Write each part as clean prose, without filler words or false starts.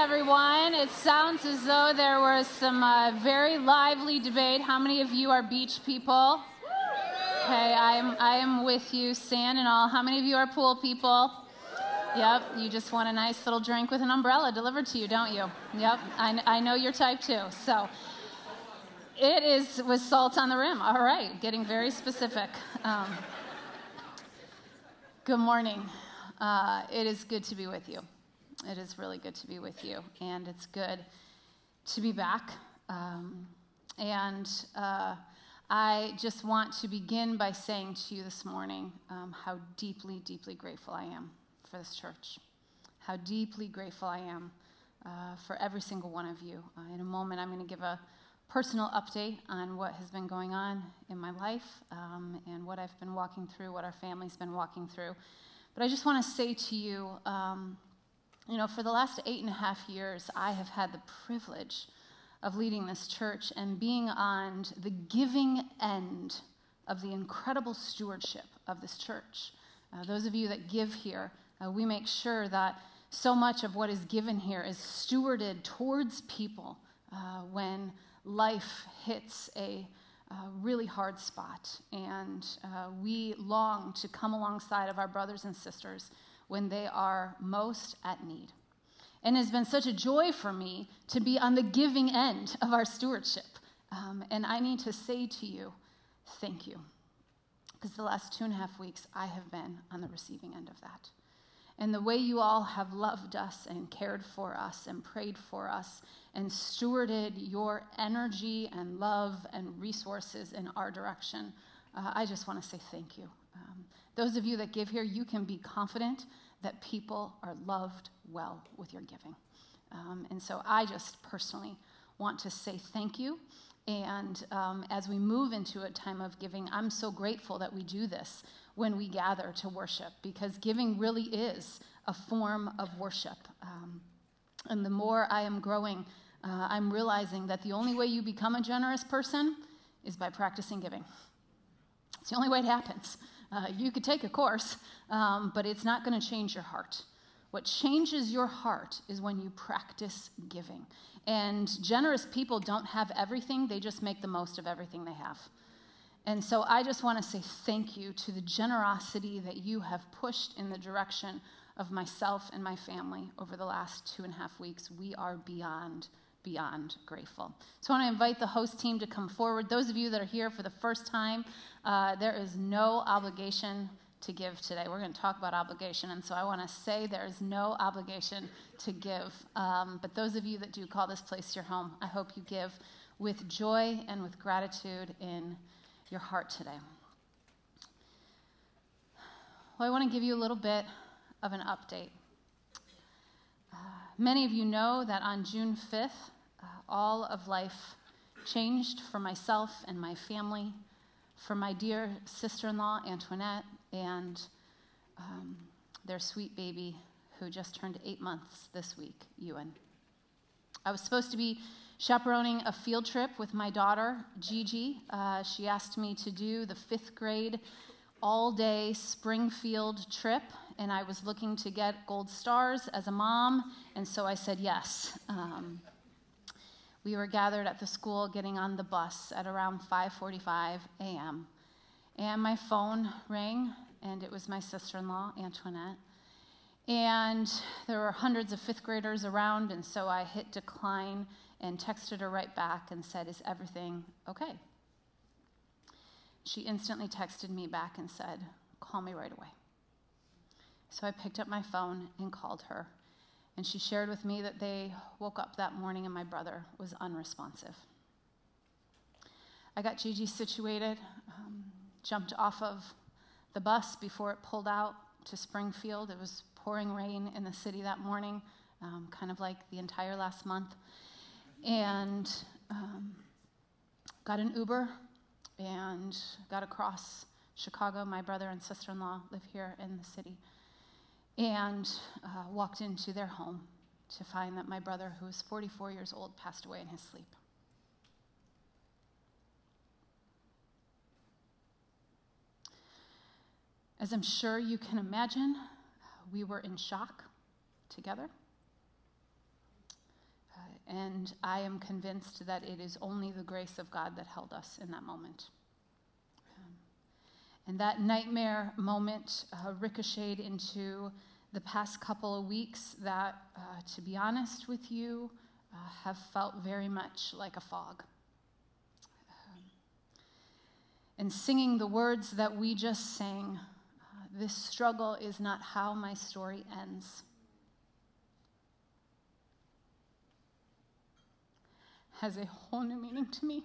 everyone. It sounds as though there was some very lively debate. How many of you are beach people? Okay, I am with you, sand and all. How many of you are pool people? Yep, you just want a nice little drink with an umbrella delivered to you, don't you? Yep, I know your type too. So it is with salt on the rim. All right, getting very specific. Good morning. It is good to be with you. It is really good to be with you, and it's good to be back. I just want to begin by saying to you this morning how deeply, deeply grateful I am for this church, how deeply grateful I am for every single one of you. In a moment, I'm going to give a personal update on what has been going on in my life and what I've been walking through, what our family's been walking through. But I just want to say to you, you know, for the last 8.5 years, I have had the privilege of leading this church and being on the giving end of the incredible stewardship of this church. Those of you that give here, we make sure that so much of what is given here is stewarded towards people when life hits a really hard spot. And we long to come alongside of our brothers and sisters when they are most at need. And it's been such a joy for me to be on the giving end of our stewardship. And I need to say to you, thank you. Because the last 2.5 weeks, I have been on the receiving end of that. And the way you all have loved us and cared for us and prayed for us and stewarded your energy and love and resources in our direction, I just want to say thank you. Those of you that give here, you can be confident that people are loved well with your giving. And so I just personally want to say thank you. And as we move into a time of giving, I'm so grateful that we do this when we gather to worship, because giving really is a form of worship. And the more I am growing, I'm realizing that the only way you become a generous person is by practicing giving. It's the only way it happens. You could take a course, but it's not going to change your heart. What changes your heart is when you practice giving. And generous people don't have everything. They just make the most of everything they have. And so I just want to say thank you to the generosity that you have pushed in the direction of myself and my family over the last 2.5 weeks. We are beyond grateful. So I want to invite the host team to come forward. Those of you that are here for the first time, there is no obligation to give today. We're going to talk about obligation, and so I want to say there is no obligation to give. But those of you that do call this place your home, I hope you give with joy and with gratitude in your heart today. Well, I want to give you a little bit of an update. Many of you know that on June 5th, all of life changed for myself and my family, for my dear sister-in-law, Antoinette, and their sweet baby who just turned 8 months this week, Ewan. I was supposed to be chaperoning a field trip with my daughter, Gigi. She asked me to do the 5th grade all-day Springfield trip, and I was looking to get gold stars as a mom, and so I said yes. We were gathered at the school getting on the bus at around 5:45 a.m., and my phone rang, and it was my sister-in-law, Antoinette, and there were hundreds of 5th graders around, and so I hit decline and texted her right back and said, "Is everything okay?" She instantly texted me back and said, "Call me right away." So I picked up my phone and called her, and she shared with me that they woke up that morning and my brother was unresponsive. I got Gigi situated, jumped off of the bus before it pulled out to Springfield. It was pouring rain in the city that morning, kind of like the entire last month, and got an Uber and got across Chicago. My brother and sister-in-law live here in the city. And walked into their home to find that my brother, who was 44 years old, passed away in his sleep. As I'm sure you can imagine, we were in shock together. And I am convinced that it is only the grace of God that held us in that moment. And that nightmare moment ricocheted into the past couple of weeks that, to be honest with you, have felt very much like a fog. And singing the words that we just sang, this struggle is not how my story ends, has a whole new meaning to me.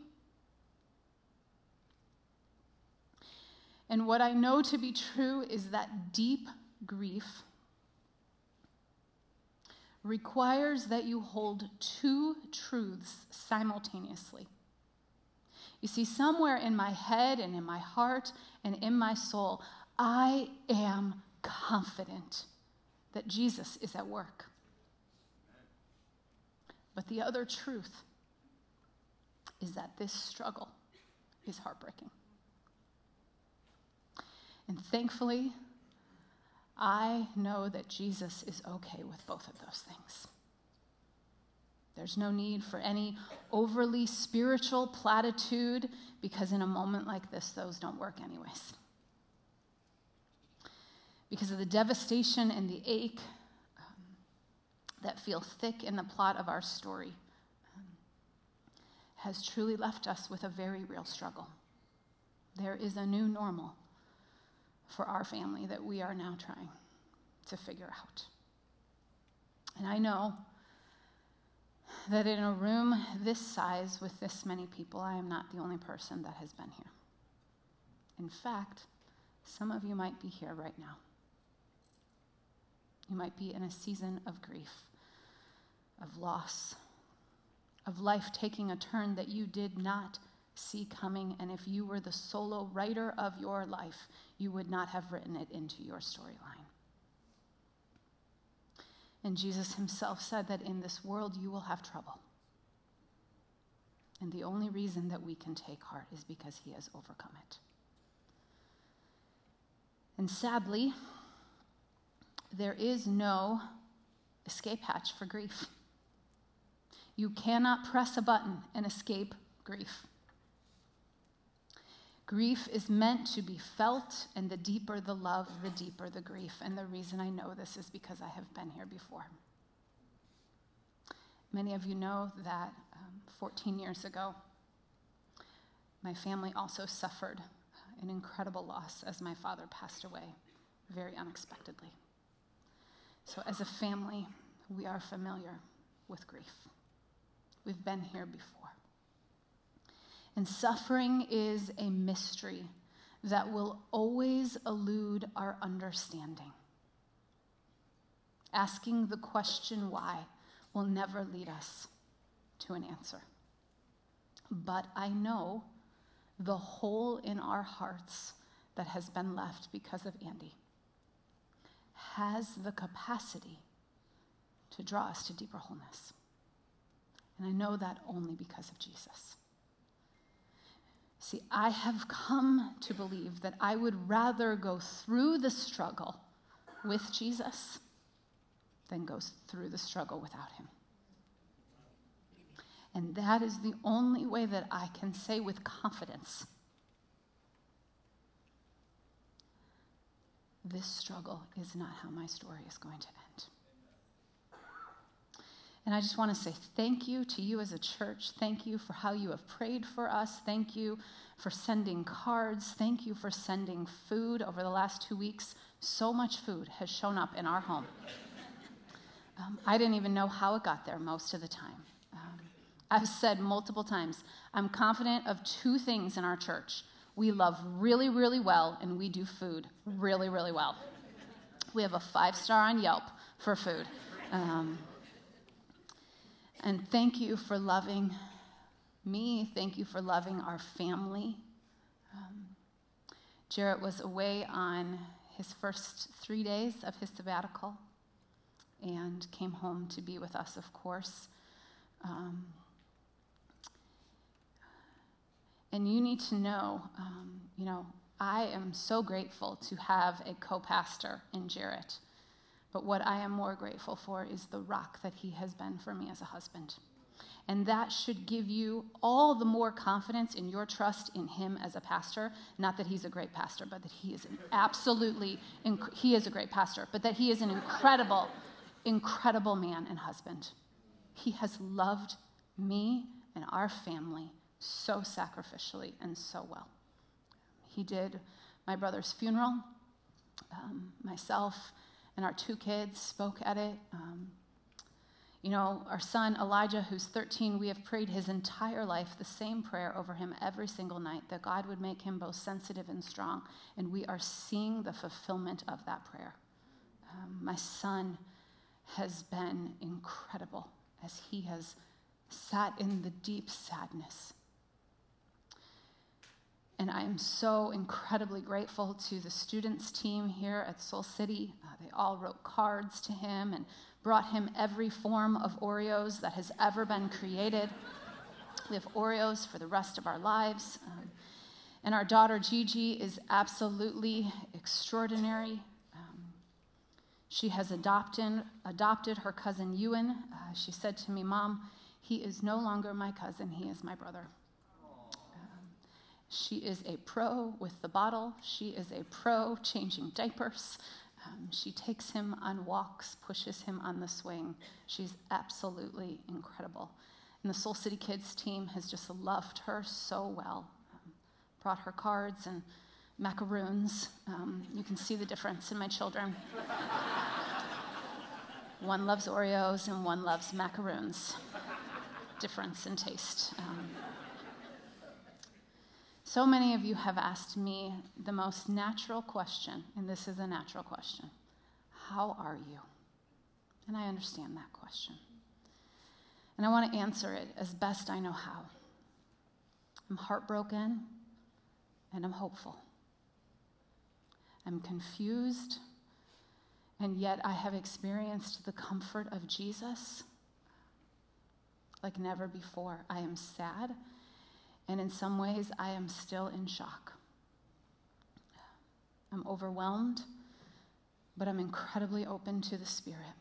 And what I know to be true is that deep grief requires that you hold two truths simultaneously. You see, somewhere in my head and in my heart and in my soul, I am confident that Jesus is at work. But the other truth is that this struggle is heartbreaking. And thankfully, I know that Jesus is okay with both of those things. There's no need for any overly spiritual platitude, because in a moment like this, those don't work anyways. Because of the devastation and the ache that feel thick in the plot of our story, has truly left us with a very real struggle. There is a new normal for our family that we are now trying to figure out. And I know that in a room this size with this many people, I am not the only person that has been here. In fact, some of you might be here right now. You might be in a season of grief, of loss, of life taking a turn that you did not see coming, and if you were the solo writer of your life, you would not have written it into your storyline. And Jesus himself said that in this world you will have trouble. And the only reason that we can take heart is because he has overcome it. And sadly, there is no escape hatch for grief. You cannot press a button and escape grief. Grief is meant to be felt, and the deeper the love, the deeper the grief. And the reason I know this is because I have been here before. Many of you know that 14 years ago, my family also suffered an incredible loss as my father passed away very unexpectedly. So as a family, we are familiar with grief. We've been here before. And suffering is a mystery that will always elude our understanding. Asking the question why will never lead us to an answer. But I know the hole in our hearts that has been left because of Andy has the capacity to draw us to deeper wholeness. And I know that only because of Jesus. See, I have come to believe that I would rather go through the struggle with Jesus than go through the struggle without him. And that is the only way that I can say with confidence, this struggle is not how my story is going to end. And I just want to say thank you to you as a church. Thank you for how you have prayed for us. Thank you for sending cards. Thank you for sending food. Over the last 2 weeks, so much food has shown up in our home. I didn't even know how it got there most of the time. I've said multiple times, I'm confident of two things in our church. We love really, really well, and we do food really, really well. We have a 5-star on Yelp for food. And thank you for loving me. Thank you for loving our family. Jarrett was away on his first 3 days of his sabbatical and came home to be with us, of course. And you need to know, I am so grateful to have a co-pastor in Jarrett. But what I am more grateful for is the rock that he has been for me as a husband And that should give you all the more confidence in your trust in him as a pastor. Not that he's a great pastor, but that he is an absolutely, he is a great pastor, but that he is an incredible, incredible man and husband. He has loved me and our family so sacrificially and so well. He did my brother's funeral, myself and our two kids spoke at it. You know, our son Elijah, who's 13, we have prayed his entire life the same prayer over him every single night, that God would make him both sensitive and strong, and we are seeing the fulfillment of that prayer. My son has been incredible as he has sat in the deep sadness. And I am so incredibly grateful to the students team here at Soul City. They all wrote cards to him and brought him every form of Oreos that has ever been created. We have Oreos for the rest of our lives. And our daughter Gigi is absolutely extraordinary. She has adopted her cousin Ewan. She said to me, "Mom, he is no longer my cousin, he is my brother." She is a pro with the bottle. She is a pro changing diapers. She takes him on walks, pushes him on the swing. She's absolutely incredible. And the Soul City Kids team has just loved her so well. Brought her cards and macaroons. You can see the difference in my children. One loves Oreos and one loves macaroons. Difference in taste. So many of you have asked me the most natural question, and this is a natural question: how are you? And I understand that question. And I want to answer it as best I know how. I'm heartbroken, and I'm hopeful. I'm confused, and yet I have experienced the comfort of Jesus like never before. I am sad. And in some ways, I am still in shock. I'm overwhelmed, but I'm incredibly open to the Spirit.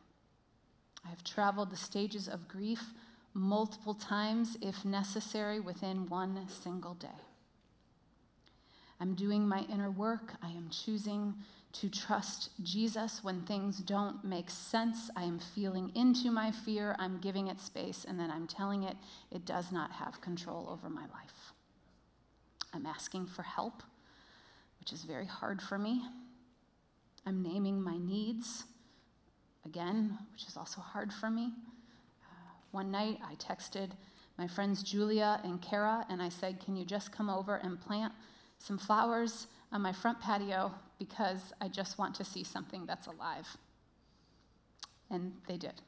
I have traveled the stages of grief multiple times, if necessary, within one single day. I'm doing my inner work. I am choosing to trust Jesus when things don't make sense. I am feeling into my fear, I'm giving it space, and then I'm telling it it does not have control over my life. I'm asking for help, which is very hard for me. I'm naming my needs, again, which is also hard for me. One night I texted my friends Julia and Kara, and I said, "Can you just come over and plant some flowers on my front patio, because I just want to see something that's alive?" And they did.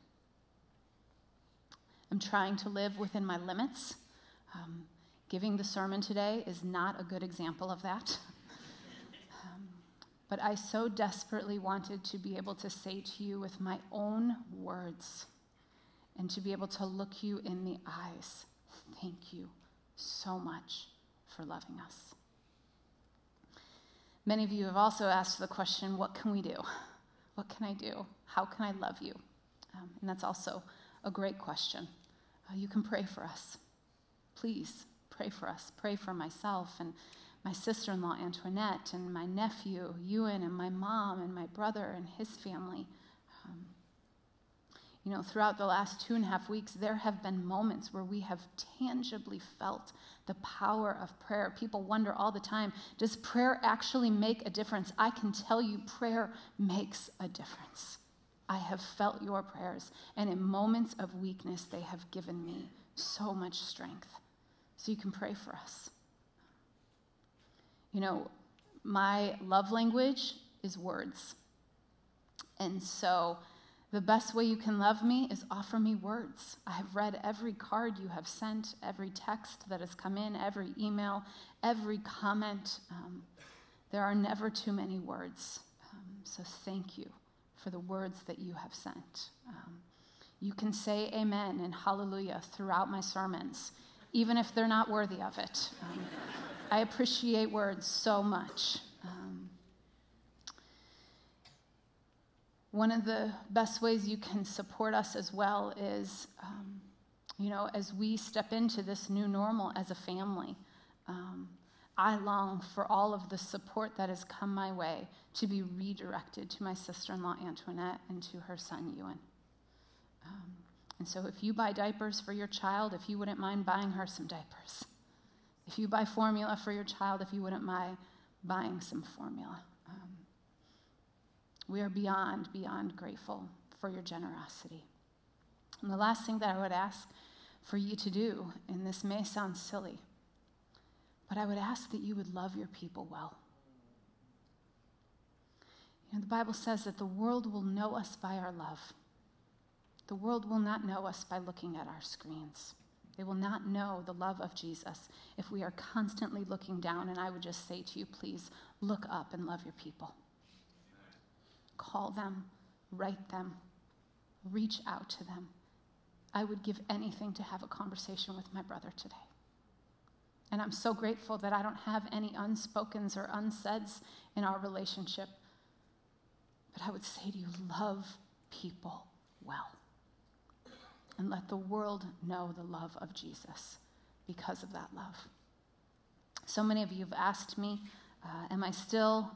I'm trying to live within my limits. Giving the sermon today is not a good example of that. But I so desperately wanted to be able to say to you with my own words and to be able to look you in the eyes, thank you so much for loving us. Many of you have also asked the question, what can we do? What can I do? How can I love you? And that's also a great question. You can pray for us. Please pray for us. Pray for myself and my sister-in-law, Antoinette, and my nephew, Ewan, and my mom, and my brother, and his family. You know, throughout the last 2.5 weeks, there have been moments where we have tangibly felt the power of prayer. People wonder all the time, does prayer actually make a difference? I can tell you prayer makes a difference. I have felt your prayers, and in moments of weakness, they have given me so much strength. So you can pray for us. You know, my love language is words. And so the best way you can love me is offer me words. I have read every card you have sent, every text that has come in, every email, every comment. There are never too many words. So thank you for the words that you have sent. You can say amen and hallelujah throughout my sermons, even if they're not worthy of it. I appreciate words so much. One of the best ways you can support us as well is you know, as we step into this new normal as a family. I long for all of the support that has come my way to be redirected to my sister-in-law, Antoinette, and to her son, Ewan. And so if you buy diapers for your child, if you wouldn't mind buying her some diapers. If you buy formula for your child, if you wouldn't mind buying some formula. We are beyond, beyond grateful for your generosity. And the last thing that I would ask for you to do, and this may sound silly, but I would ask that you would love your people well. You know, the Bible says that the world will know us by our love. The world will not know us by looking at our screens. They will not know the love of Jesus if we are constantly looking down. And I would just say to you, please look up and love your people. Call them, write them, reach out to them. I would give anything to have a conversation with my brother today. And I'm so grateful that I don't have any unspokens or unsaids in our relationship. But I would say to you, love people well. And let the world know the love of Jesus because of that love. So many of you have asked me, am I still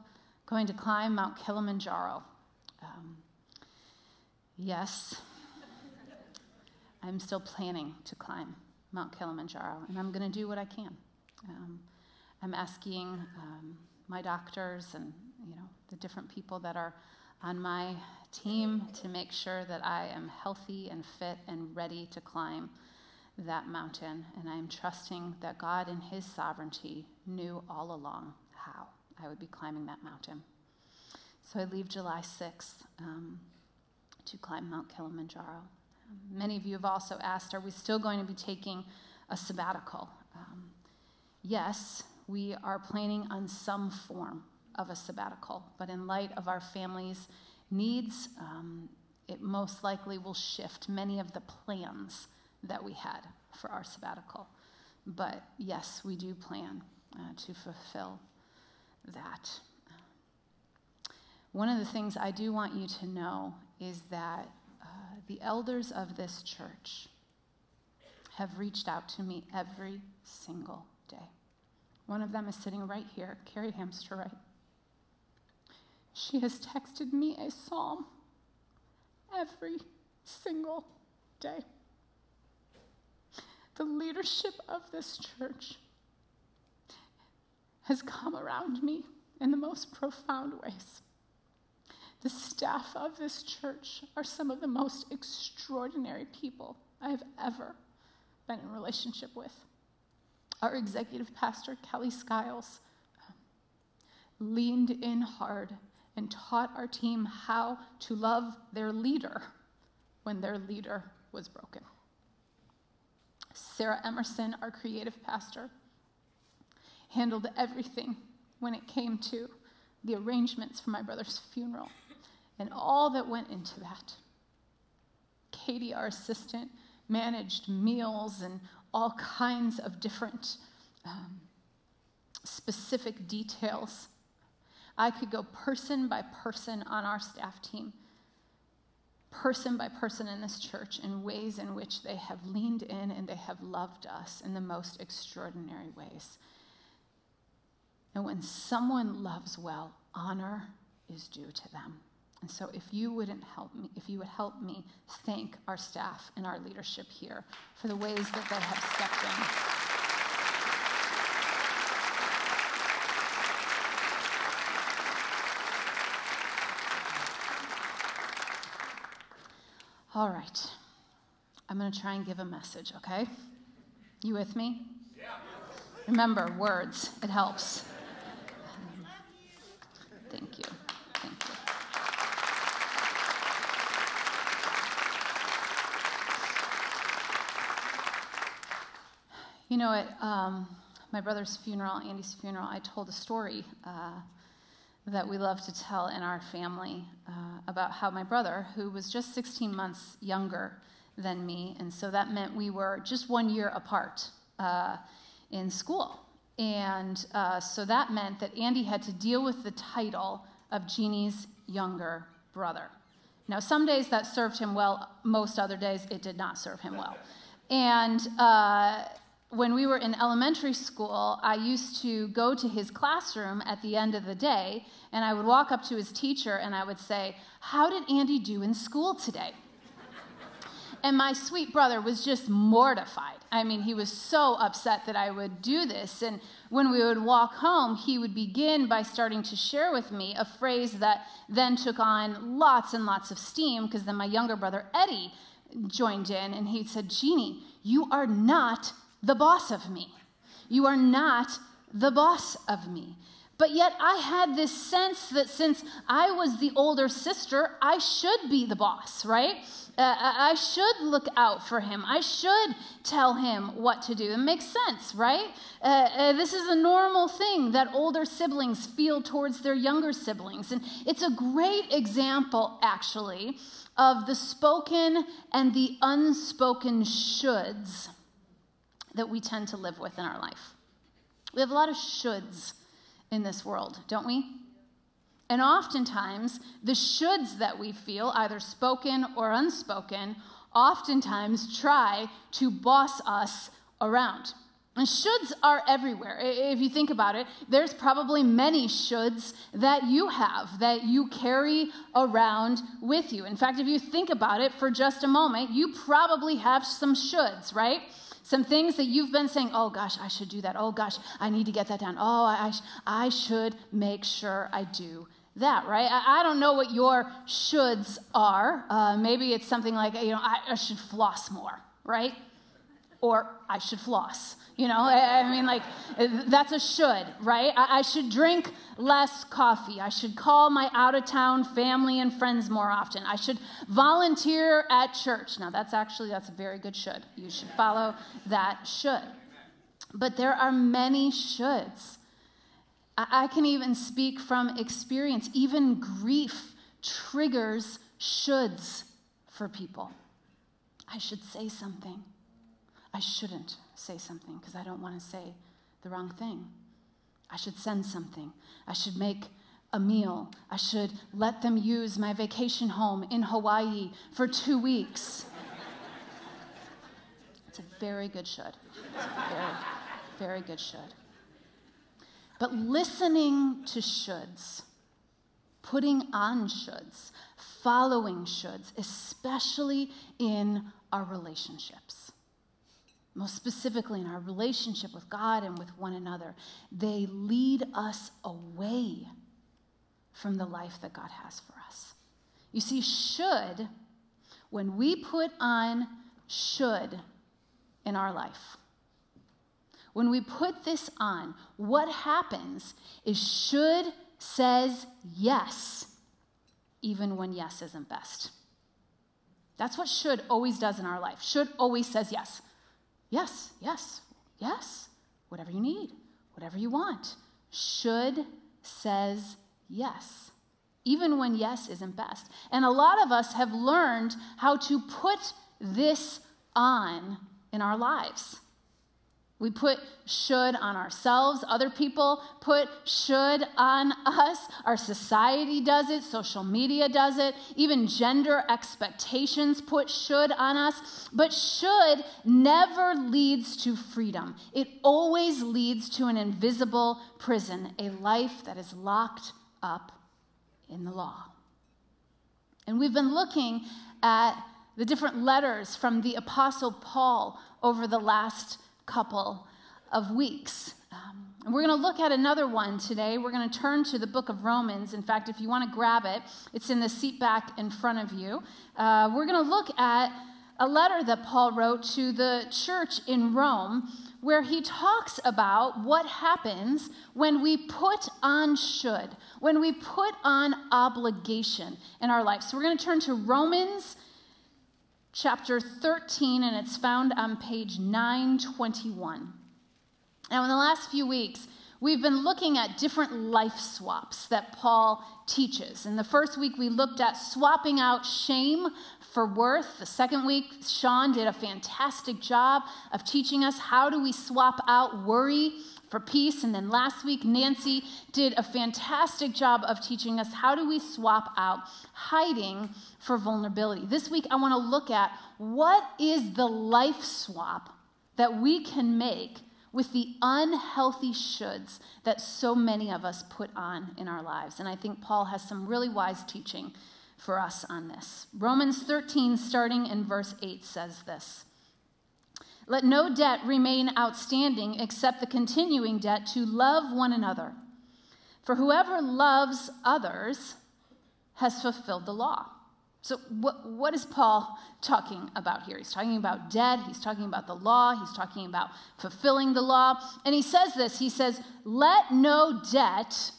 going to climb Mount Kilimanjaro? Yes. I'm still planning to climb Mount Kilimanjaro, and I'm going to do what I can. I'm asking my doctors and, you know, the different people that are on my team to make sure that I am healthy and fit and ready to climb that mountain. And I'm trusting that God in his sovereignty knew all along how I would be climbing that mountain. So I leave July 6th to climb Mount Kilimanjaro. Many of you have also asked, are we still going to be taking a sabbatical? Yes, we are planning on some form of a sabbatical, but in light of our family's needs, it most likely will shift many of the plans that we had for our sabbatical. But yes, we do plan to fulfill that. One of the things I do want you to know is that the elders of this church have reached out to me every single day. One of them is sitting right here, Carrie Hamster Wright. She has texted me a psalm every single day. The leadership of this church has come around me in the most profound ways. The staff of this church are some of the most extraordinary people I have ever been in relationship with. Our executive pastor, Kelly Skiles, leaned in hard and taught our team how to love their leader when their leader was broken. Sarah Emerson, our creative pastor, handled everything when it came to the arrangements for my brother's funeral and all that went into that. Katie, our assistant, managed meals and all kinds of different specific details. I could go person by person on our staff team, person by person in this church, in ways in which they have leaned in and they have loved us in the most extraordinary ways. And when someone loves well, honor is due to them. And so if you would help me thank our staff and our leadership here for the ways that they have stepped in. All right, I'm going to try and give a message, okay? You with me? Yeah. Remember, words, it helps. Thank you. Thank you. You know, at my brother's funeral, Andy's funeral, I told a story that we love to tell in our family about how my brother, who was just 16 months younger than me, and so that meant we were just 1 year apart in school. And so that meant that Andy had to deal with the title of Jeannie's younger brother. Now, some days that served him well. Most other days it did not serve him well. And when we were in elementary school, I used to go to his classroom at the end of the day, and I would walk up to his teacher and I would say, "How did Andy do in school today?" And my sweet brother was just mortified. I mean, he was so upset that I would do this. And when we would walk home, he would begin by starting to share with me a phrase that then took on lots and lots of steam, because then my younger brother, Eddie, joined in, and he said, "Jeannie, you are not the boss of me. You are not the boss of me." But yet I had this sense that since I was the older sister, I should be the boss, right? I should look out for him. I should tell him what to do. It makes sense, right? This is a normal thing that older siblings feel towards their younger siblings. And it's a great example, actually, of the spoken and the unspoken shoulds that we tend to live with in our life. We have a lot of shoulds in this world, don't we? And oftentimes, the shoulds that we feel, either spoken or unspoken, oftentimes try to boss us around. And shoulds are everywhere. If you think about it, there's probably many shoulds that you have, that you carry around with you. In fact, if you think about it for just a moment, you probably have some shoulds, right? Some things that you've been saying, "Oh gosh, I should do that. Oh gosh, I need to get that done. Oh, I should make sure I do that," right? I don't know what your shoulds are. Maybe it's something like, you know, I should floss more, right? Or I should floss, you know? I mean, like, that's a should, right? I should drink less coffee. I should call my out-of-town family and friends more often. I should volunteer at church. Now, that's a very good should. You should follow that should. But there are many shoulds. I can even speak from experience. Even grief triggers shoulds for people. I should say something. I shouldn't say something because I don't want to say the wrong thing. I should send something. I should make a meal. I should let them use my vacation home in Hawaii for 2 weeks. It's a very good should. It's a very, very good should. But listening to shoulds, putting on shoulds, following shoulds, especially in our relationships, most specifically in our relationship with God and with one another, they lead us away from the life that God has for us. You see, should, when we put on should in our life, when we put this on, what happens is should says yes, even when yes isn't best. That's what should always does in our life. Should always says yes. Yes, yes, yes, whatever you need, whatever you want. Should says yes, even when yes isn't best. And a lot of us have learned how to put this on in our lives. We put should on ourselves. Other people put should on us. Our society does it. Social media does it. Even gender expectations put should on us. But should never leads to freedom. It always leads to an invisible prison, a life that is locked up in the law. And we've been looking at the different letters from the Apostle Paul over the last couple of weeks. And we're going to look at another one today. We're going to turn to the book of Romans. In fact, if you want to grab it, it's in the seat back in front of you. We're going to look at a letter that Paul wrote to the church in Rome, where he talks about what happens when we put on should, when we put on obligation in our life. So we're going to turn to Romans chapter 13, and it's found on page 921. Now, in the last few weeks, we've been looking at different life swaps that Paul teaches. In the first week, we looked at swapping out shame for worth. The second week, Sean did a fantastic job of teaching us how do we swap out worry for peace. And then last week, Nancy did a fantastic job of teaching us how do we swap out hiding for vulnerability. This week, I want to look at what is the life swap that we can make with the unhealthy shoulds that so many of us put on in our lives. And I think Paul has some really wise teaching for us on this. Romans 13, starting in verse 8, says this. Let no debt remain outstanding except the continuing debt to love one another. For whoever loves others has fulfilled the law. So what is Paul talking about here? He's talking about debt. He's talking about the law. He's talking about fulfilling the law. And he says this. He says, let no debt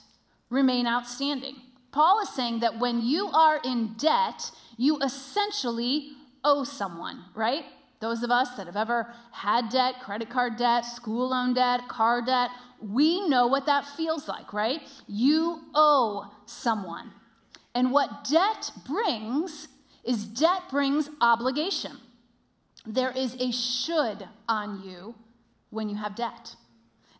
remain outstanding. Paul is saying that when you are in debt, you essentially owe someone, right? Those of us that have ever had debt, credit card debt, school loan debt, car debt, we know what that feels like, right? You owe someone. And what debt brings is debt brings obligation. There is a should on you when you have debt.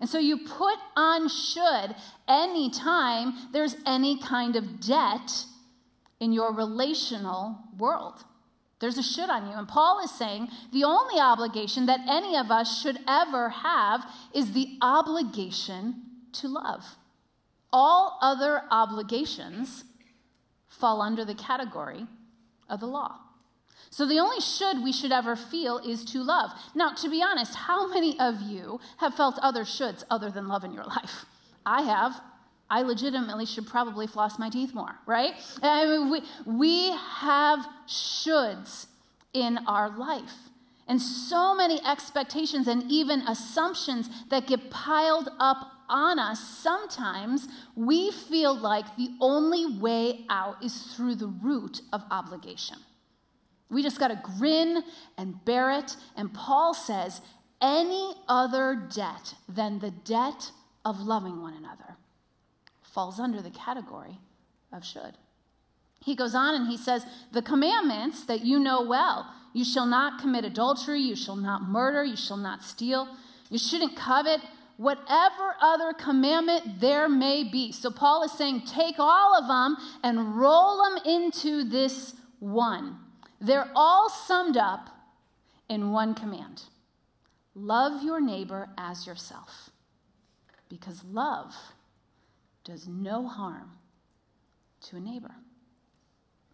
And so you put on should any time there's any kind of debt in your relational world. There's a should on you. And Paul is saying the only obligation that any of us should ever have is the obligation to love. All other obligations fall under the category of the law. So the only should we should ever feel is to love. Now, to be honest, how many of you have felt other shoulds other than love in your life? I have. I legitimately should probably floss my teeth more, right? I mean, we have shoulds in our life. And so many expectations and even assumptions that get piled up on us, sometimes we feel like the only way out is through the root of obligation. We just got to grin and bear it. And Paul says, any other debt than the debt of loving one another falls under the category of should. He goes on and he says, the commandments that you know well, you shall not commit adultery, you shall not murder, you shall not steal, you shouldn't covet, whatever other commandment there may be. So Paul is saying, take all of them and roll them into this one. They're all summed up in one command. Love your neighbor as yourself. Because love does no harm to a neighbor.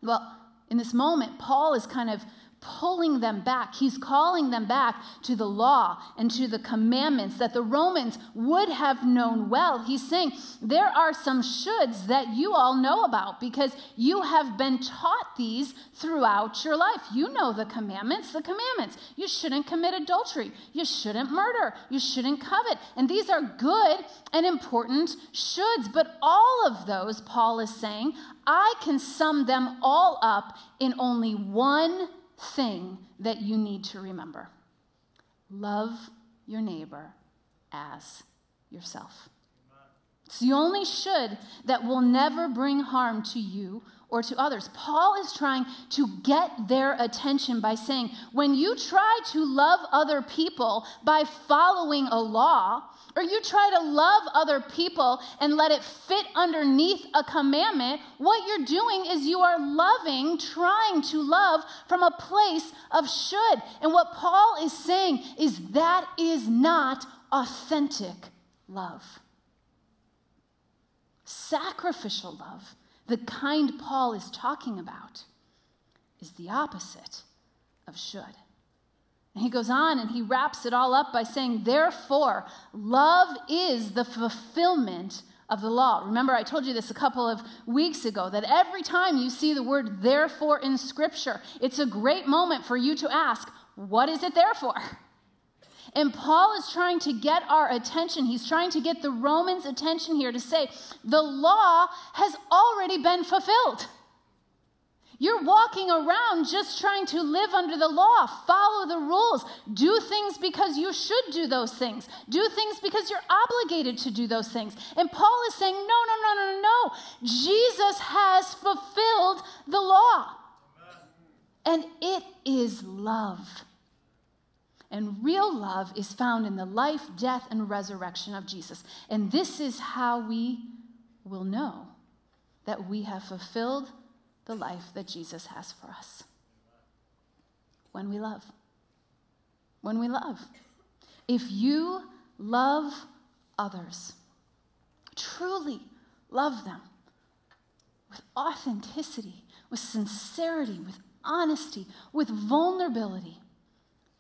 Well, in this moment, Paul is kind of pulling them back. He's calling them back to the law and to the commandments that the Romans would have known well. He's saying there are some shoulds that you all know about because you have been taught these throughout your life. You know the commandments, You shouldn't commit adultery. You shouldn't murder. You shouldn't covet. And these are good and important shoulds. But all of those, Paul is saying, I can sum them all up in only one thing that you need to remember. Love your neighbor as yourself. It's the only should that will never bring harm to you or to others. Paul is trying to get their attention by saying, when you try to love other people by following a law, or you try to love other people and let it fit underneath a commandment, what you're doing is you are loving, trying to love from a place of should. And what Paul is saying is that is not authentic love. Sacrificial love, the kind Paul is talking about, is the opposite of should. And he goes on and he wraps it all up by saying, therefore, love is the fulfillment of the law. Remember, I told you this a couple of weeks ago, that every time you see the word therefore in Scripture, it's a great moment for you to ask, what is it there for? And Paul is trying to get our attention. He's trying to get the Romans' attention here to say, the law has already been fulfilled. You're walking around just trying to live under the law, follow the rules, do things because you should do those things, do things because you're obligated to do those things. And Paul is saying, no. Jesus has fulfilled the law. Amen. And it is love. And real love is found in the life, death, and resurrection of Jesus. And this is how we will know that we have fulfilled the life that Jesus has for us. When we love. When we love. If you love others, truly love them with authenticity, with sincerity, with honesty, with vulnerability,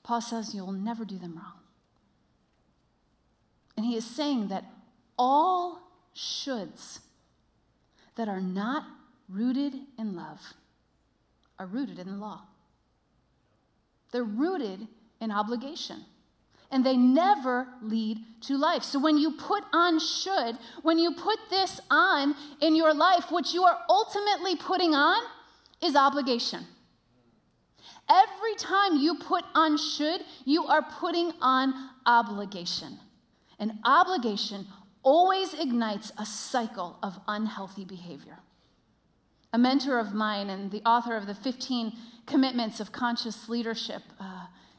Paul says you'll never do them wrong. And he is saying that all shoulds that are not rooted in love are rooted in the law. They're rooted in obligation. And they never lead to life. So when you put on should, when you put this on in your life, what you are ultimately putting on is obligation. Every time you put on should, you are putting on obligation. And obligation always ignites a cycle of unhealthy behavior. A mentor of mine and the author of the 15 Commitments of Conscious Leadership,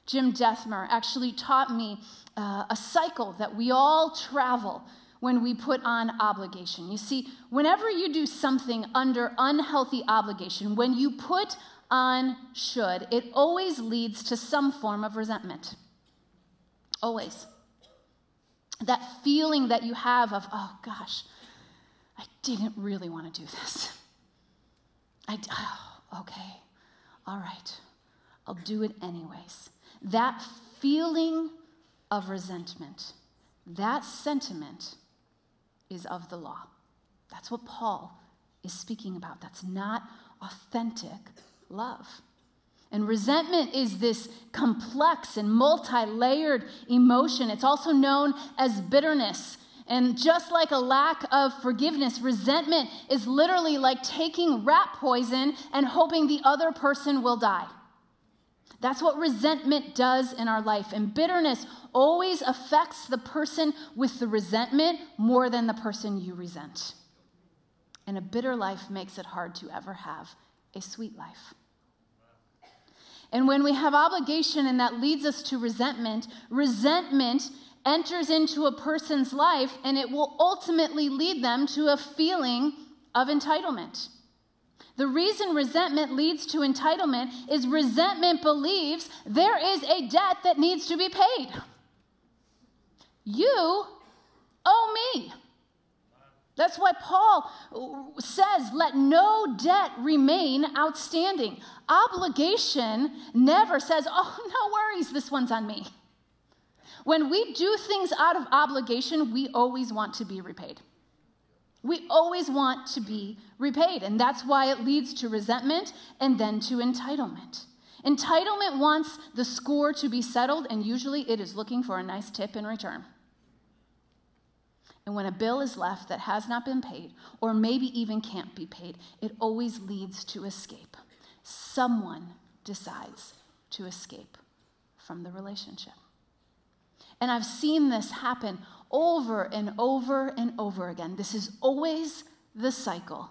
Jim Dethmer, actually taught me a cycle that we all travel when we put on obligation. You see, whenever you do something under unhealthy obligation, when you put on should, it always leads to some form of resentment. Always. That feeling that you have of, oh gosh, I didn't really want to do this. Okay, all right, I'll do it anyways. That feeling of resentment, that sentiment is of the law. That's what Paul is speaking about. That's not authentic love. And resentment is this complex and multi-layered emotion. It's also known as bitterness. And just like a lack of forgiveness, resentment is literally like taking rat poison and hoping the other person will die. That's what resentment does in our life. And bitterness always affects the person with the resentment more than the person you resent. And a bitter life makes it hard to ever have a sweet life. And when we have obligation and that leads us to resentment, resentment enters into a person's life and it will ultimately lead them to a feeling of entitlement. The reason resentment leads to entitlement is resentment believes there is a debt that needs to be paid. You owe me. That's what Paul says, let no debt remain outstanding. Obligation never says, oh, no worries, this one's on me. When we do things out of obligation, we always want to be repaid. We always want to be repaid, and that's why it leads to resentment and then to entitlement. Entitlement wants the score to be settled, and usually it is looking for a nice tip in return. And when a bill is left that has not been paid, or maybe even can't be paid, it always leads to escape. Someone decides to escape from the relationship. And I've seen this happen over and over and over again. This is always the cycle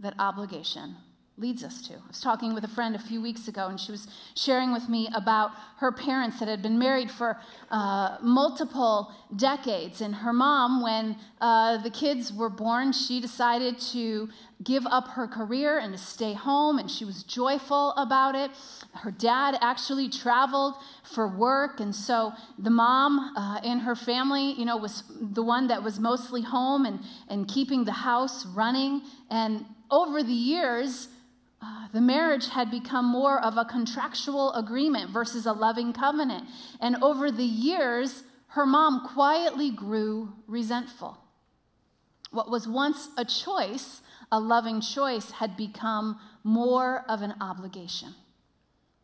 that obligation leads us to. I was talking with a friend a few weeks ago, and she was sharing with me about her parents that had been married for multiple decades. And her mom, when the kids were born, she decided to give up her career and to stay home, and she was joyful about it. Her dad actually traveled for work, and so the mom in her family, was the one that was mostly home and keeping the house running. And over the years, the marriage had become more of a contractual agreement versus a loving covenant. And over the years, her mom quietly grew resentful. What was once a choice, a loving choice, had become more of an obligation.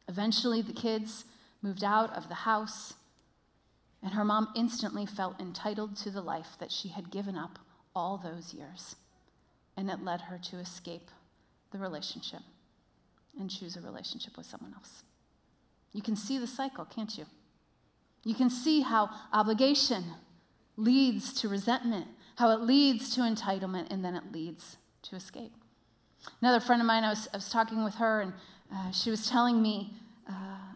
Eventually, the kids moved out of the house, and her mom instantly felt entitled to the life that she had given up all those years. And it led her to escape the relationship and choose a relationship with someone else. You can see the cycle, can't you? You can see how obligation leads to resentment, how it leads to entitlement, and then it leads to escape. Another friend of mine, I was talking with her, and she was telling me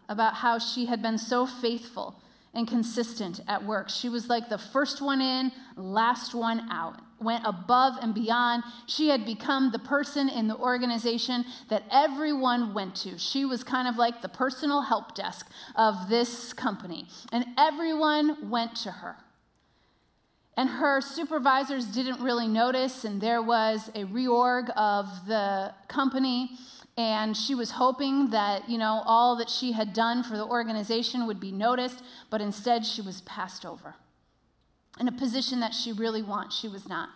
about how she had been so faithful and consistent at work. She was like the first one in, last one out, went above and beyond. She had become the person in the organization that everyone went to. She was kind of like the personal help desk of this company, and everyone went to her. And her supervisors didn't really notice, and there was a reorg of the company, and she was hoping that, all that she had done for the organization would be noticed, but instead she was passed over. In a position that she really wants, she was not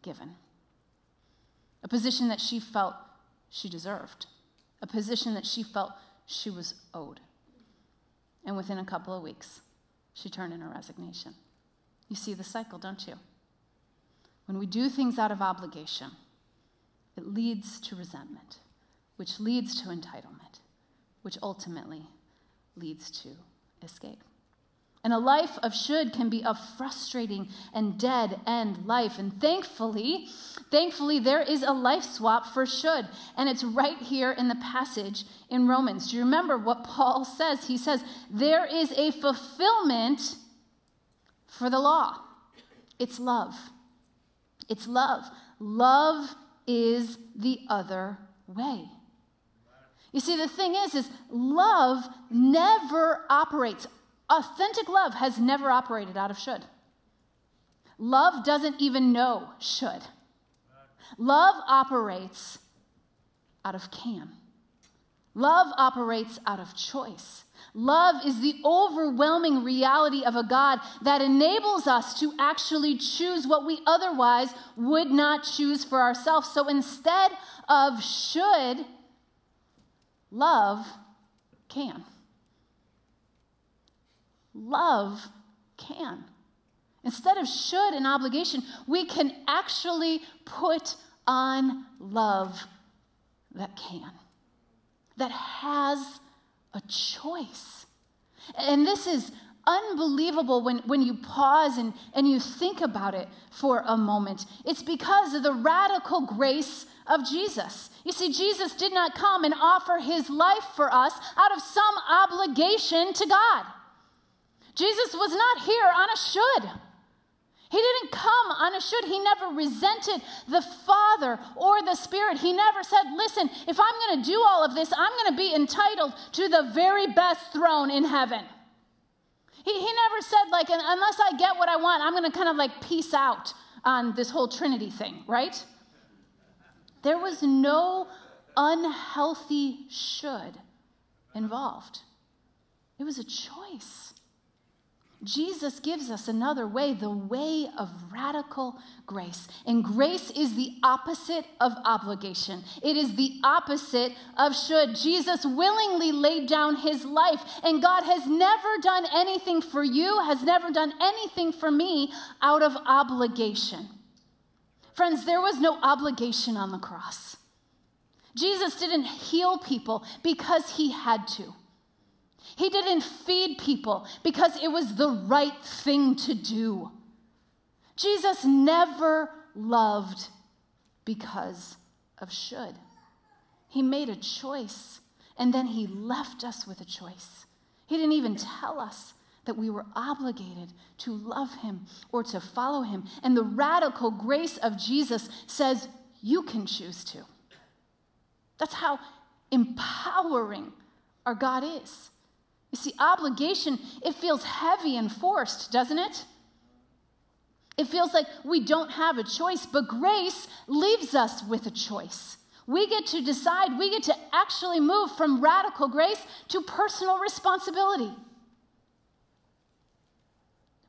given. A position that she felt she deserved. A position that she felt she was owed. And within a couple of weeks, she turned in her resignation. You see the cycle, don't you? When we do things out of obligation, it leads to resentment, which leads to entitlement, which ultimately leads to escape. And a life of should can be a frustrating and dead-end life. And thankfully, there is a life swap for should. And it's right here in the passage in Romans. Do you remember what Paul says? He says, there is a fulfillment for the law. It's love. It's love. Love is the other way. You see, the thing is love never operates. Authentic love has never operated out of should. Love doesn't even know should. Love operates out of can. Love operates out of choice. Love is the overwhelming reality of a God that enables us to actually choose what we otherwise would not choose for ourselves. So instead of should, love can. Love can. Instead of should and obligation, we can actually put on love that can, that has a choice. And this is unbelievable when you pause and you think about it for a moment. It's because of the radical grace of Jesus. You see, Jesus did not come and offer his life for us out of some obligation to God. Jesus was not here on a should. He didn't come on a should. He never resented the Father or the Spirit. He never said, listen, if I'm going to do all of this, I'm going to be entitled to the very best throne in heaven. He never said, unless I get what I want, I'm going to kind of peace out on this whole Trinity thing, right? There was no unhealthy should involved. It was a choice. Jesus gives us another way, the way of radical grace. And grace is the opposite of obligation. It is the opposite of should. Jesus willingly laid down his life, and God has never done anything for you, has never done anything for me out of obligation. Friends, there was no obligation on the cross. Jesus didn't heal people because he had to. He didn't feed people because it was the right thing to do. Jesus never loved because of should. He made a choice, and then he left us with a choice. He didn't even tell us that we were obligated to love him or to follow him. And the radical grace of Jesus says, you can choose to. That's how empowering our God is. You see, obligation, it feels heavy and forced, doesn't it? It feels like we don't have a choice, but grace leaves us with a choice. We get to decide, we get to actually move from radical grace to personal responsibility.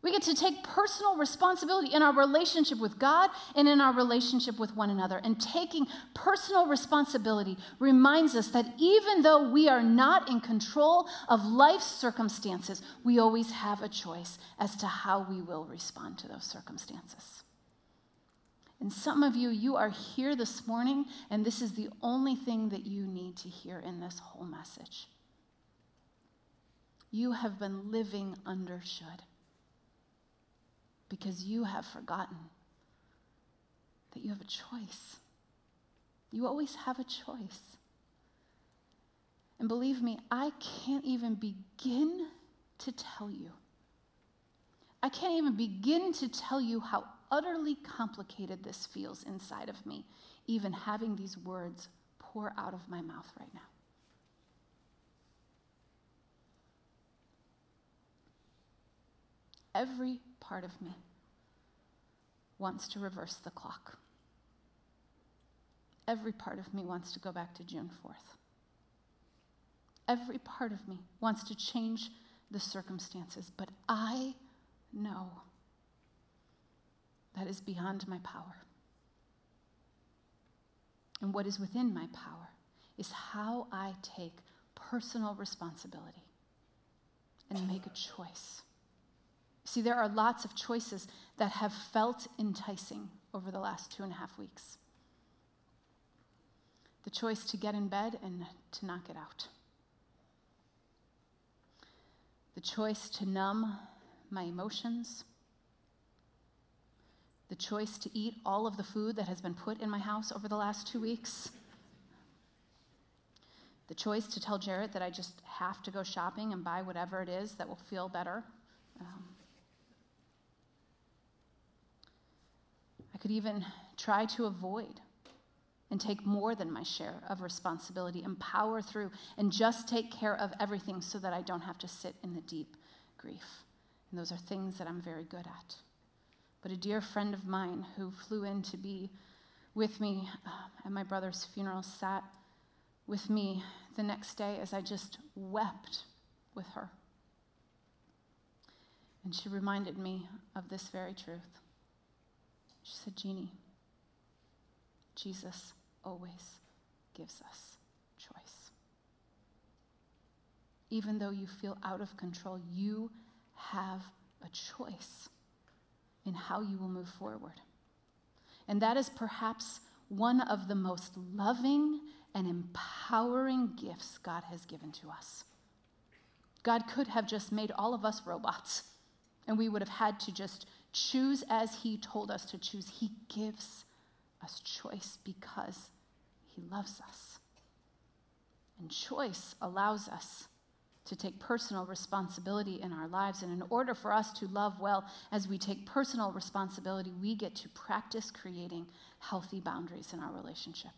We get to take personal responsibility in our relationship with God and in our relationship with one another. And taking personal responsibility reminds us that even though we are not in control of life's circumstances, we always have a choice as to how we will respond to those circumstances. And some of you are here this morning, and this is the only thing that you need to hear in this whole message. You have been living under should. Because you have forgotten that you have a choice. You always have a choice. And believe me, I can't even begin to tell you. I can't even begin to tell you how utterly complicated this feels inside of me, even having these words pour out of my mouth right now. Every part of me wants to reverse the clock. Every part of me wants to go back to June 4th. Every part of me wants to change the circumstances, but I know that is beyond my power. And what is within my power is how I take personal responsibility and make a choice. See, there are lots of choices that have felt enticing over the last 2.5 weeks. The choice to get in bed and to knock it out. The choice to numb my emotions. The choice to eat all of the food that has been put in my house over the last 2 weeks. The choice to tell Jarrett that I just have to go shopping and buy whatever it is that will feel better. I could even try to avoid and take more than my share of responsibility and power through and just take care of everything so that I don't have to sit in the deep grief. And those are things that I'm very good at. But a dear friend of mine who flew in to be with me at my brother's funeral sat with me the next day as I just wept with her. And she reminded me of this very truth. She said, Jeannie, Jesus always gives us choice. Even though you feel out of control, you have a choice in how you will move forward. And that is perhaps one of the most loving and empowering gifts God has given to us. God could have just made all of us robots, and we would have had to just choose as He told us to choose. He gives us choice because He loves us. And choice allows us to take personal responsibility in our lives. And in order for us to love well, as we take personal responsibility, we get to practice creating healthy boundaries in our relationship.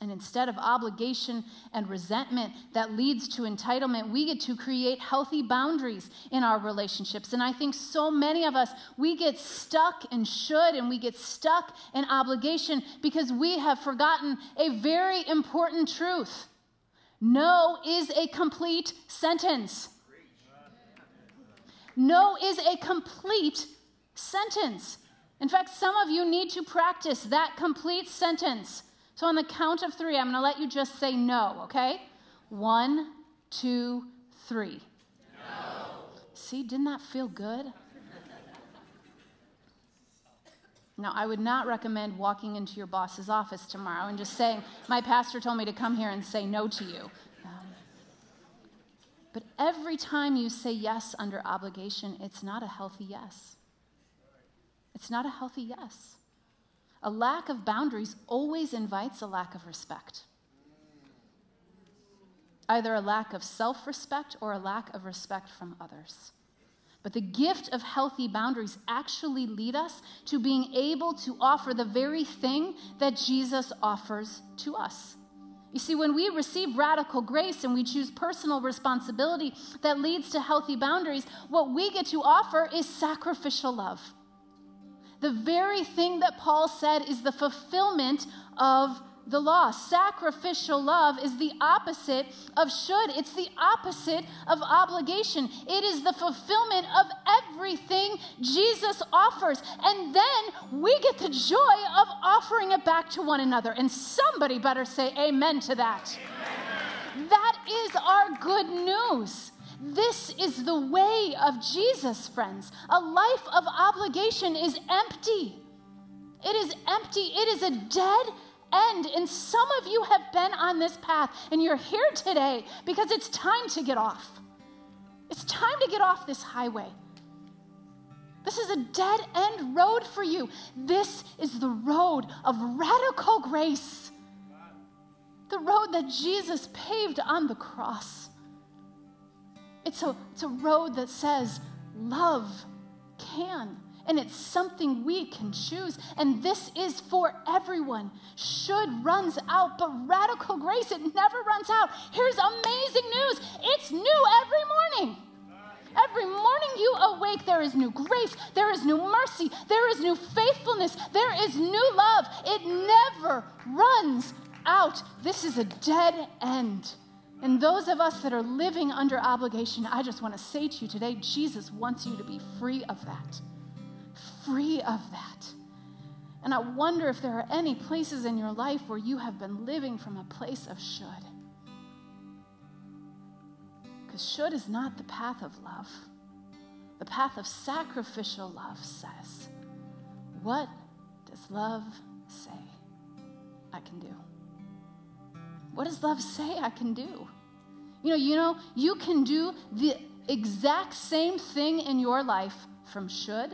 And instead of obligation and resentment that leads to entitlement, we get to create healthy boundaries in our relationships. And I think so many of us, we get stuck in should, and we get stuck in obligation because we have forgotten a very important truth. No is a complete sentence. No is a complete sentence. In fact, some of you need to practice that complete sentence. So on the count of three, I'm going to let you just say no, okay? 1, 2, 3. No. See, didn't that feel good? Now, I would not recommend walking into your boss's office tomorrow and just saying, my pastor told me to come here and say no to you. But every time you say yes under obligation, it's not a healthy yes. It's not a healthy yes. A lack of boundaries always invites a lack of respect. Either a lack of self-respect or a lack of respect from others. But the gift of healthy boundaries actually lead us to being able to offer the very thing that Jesus offers to us. You see, when we receive radical grace and we choose personal responsibility that leads to healthy boundaries, what we get to offer is sacrificial love. The very thing that Paul said is the fulfillment of the law. Sacrificial love is the opposite of should. It's the opposite of obligation. It is the fulfillment of everything Jesus offers. And then we get the joy of offering it back to one another. And somebody better say amen to that. Amen. That is our good news. This is the way of Jesus, friends. A life of obligation is empty. It is empty. It is a dead end. And some of you have been on this path, and you're here today because it's time to get off. It's time to get off this highway. This is a dead end road for you. This is the road of radical grace. The road that Jesus paved on the cross. It's a road that says love can, and it's something we can choose. And this is for everyone. Should runs out, but radical grace, it never runs out. Here's amazing news. It's new every morning. Every morning you awake, there is new grace, there is new mercy, there is new faithfulness, there is new love. It never runs out. This is a dead end. And those of us that are living under obligation, I just want to say to you today, Jesus wants you to be free of that. Free of that. And I wonder if there are any places in your life where you have been living from a place of should. Because should is not the path of love. The path of sacrificial love says, what does love say I can do? What does love say I can do? You know, you can do the exact same thing in your life from should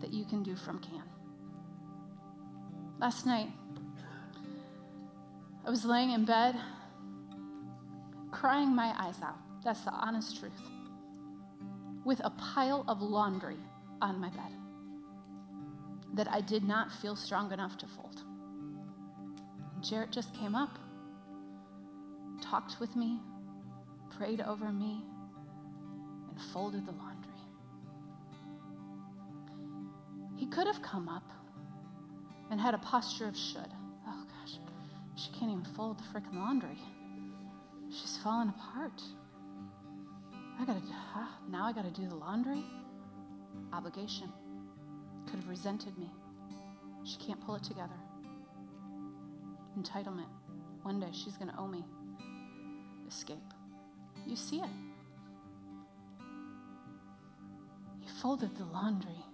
that you can do from can. Last night, I was laying in bed, crying my eyes out. That's the honest truth. With a pile of laundry on my bed that I did not feel strong enough to fold. Jarrett just came up, talked with me, prayed over me, and folded the laundry. He could have come up and had a posture of should. Oh gosh, she can't even fold the frickin' laundry. She's falling apart. I gotta do the laundry? Obligation. Could have resented me. She can't pull it together. Entitlement. One day she's gonna owe me. Escape. You see it. He folded the laundry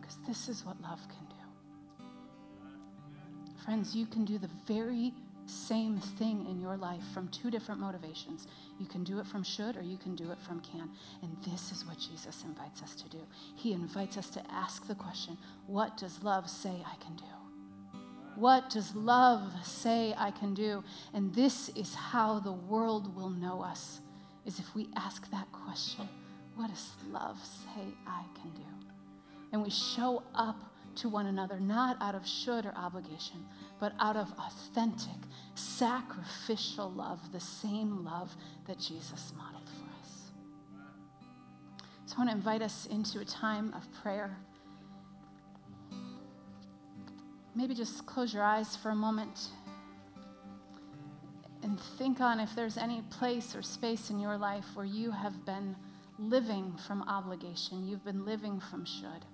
because this is what love can do. Friends, you can do the very same thing in your life from two different motivations. You can do it from should or you can do it from can. And this is what Jesus invites us to do. He invites us to ask the question, what does love say I can do? What does love say I can do? And this is how the world will know us, is if we ask that question, what does love say I can do? And we show up to one another, not out of should or obligation, but out of authentic, sacrificial love, the same love that Jesus modeled for us. So I want to invite us into a time of prayer. Maybe just close your eyes for a moment and think on if there's any place or space in your life where you have been living from obligation, you've been living from should.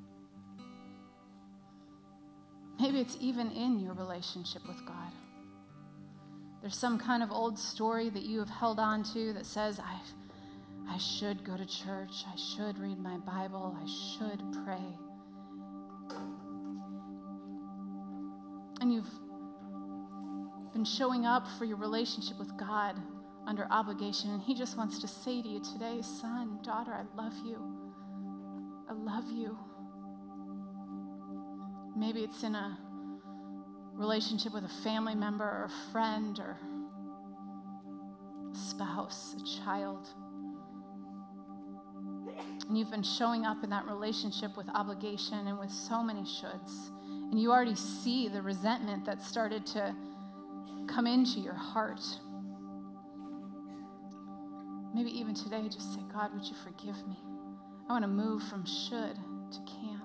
Maybe it's even in your relationship with God. There's some kind of old story that you have held on to that says, I should go to church, I should read my Bible, I should pray. And you've been showing up for your relationship with God under obligation, and he just wants to say to you today, son, daughter, I love you. I love you. Maybe it's in a relationship with a family member or a friend or a spouse, a child. And you've been showing up in that relationship with obligation and with so many shoulds. And you already see the resentment that started to come into your heart. Maybe even today, just say, God, would you forgive me? I want to move from should to can.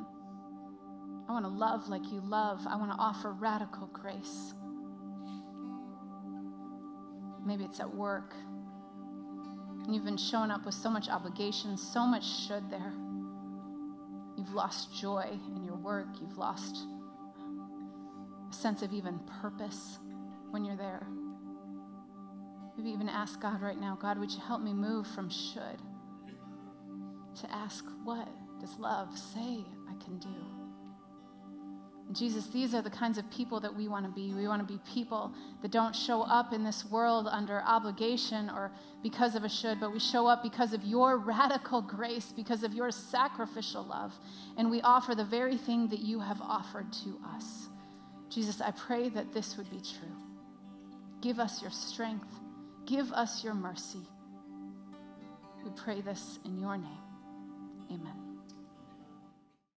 I want to love like you love. I want to offer radical grace. Maybe it's at work. And you've been showing up with so much obligation, so much should there. You've lost joy in your work. You've lost sense of even purpose when you're there. Maybe even ask God right now, God, would you help me move from should to ask, what does love say I can do? And Jesus, these are the kinds of people that we want to be. We want to be people that don't show up in this world under obligation or because of a should, but we show up because of your radical grace, because of your sacrificial love, and we offer the very thing that you have offered to us. Jesus, I pray that this would be true. Give us your strength. Give us your mercy. We pray this in your name. Amen.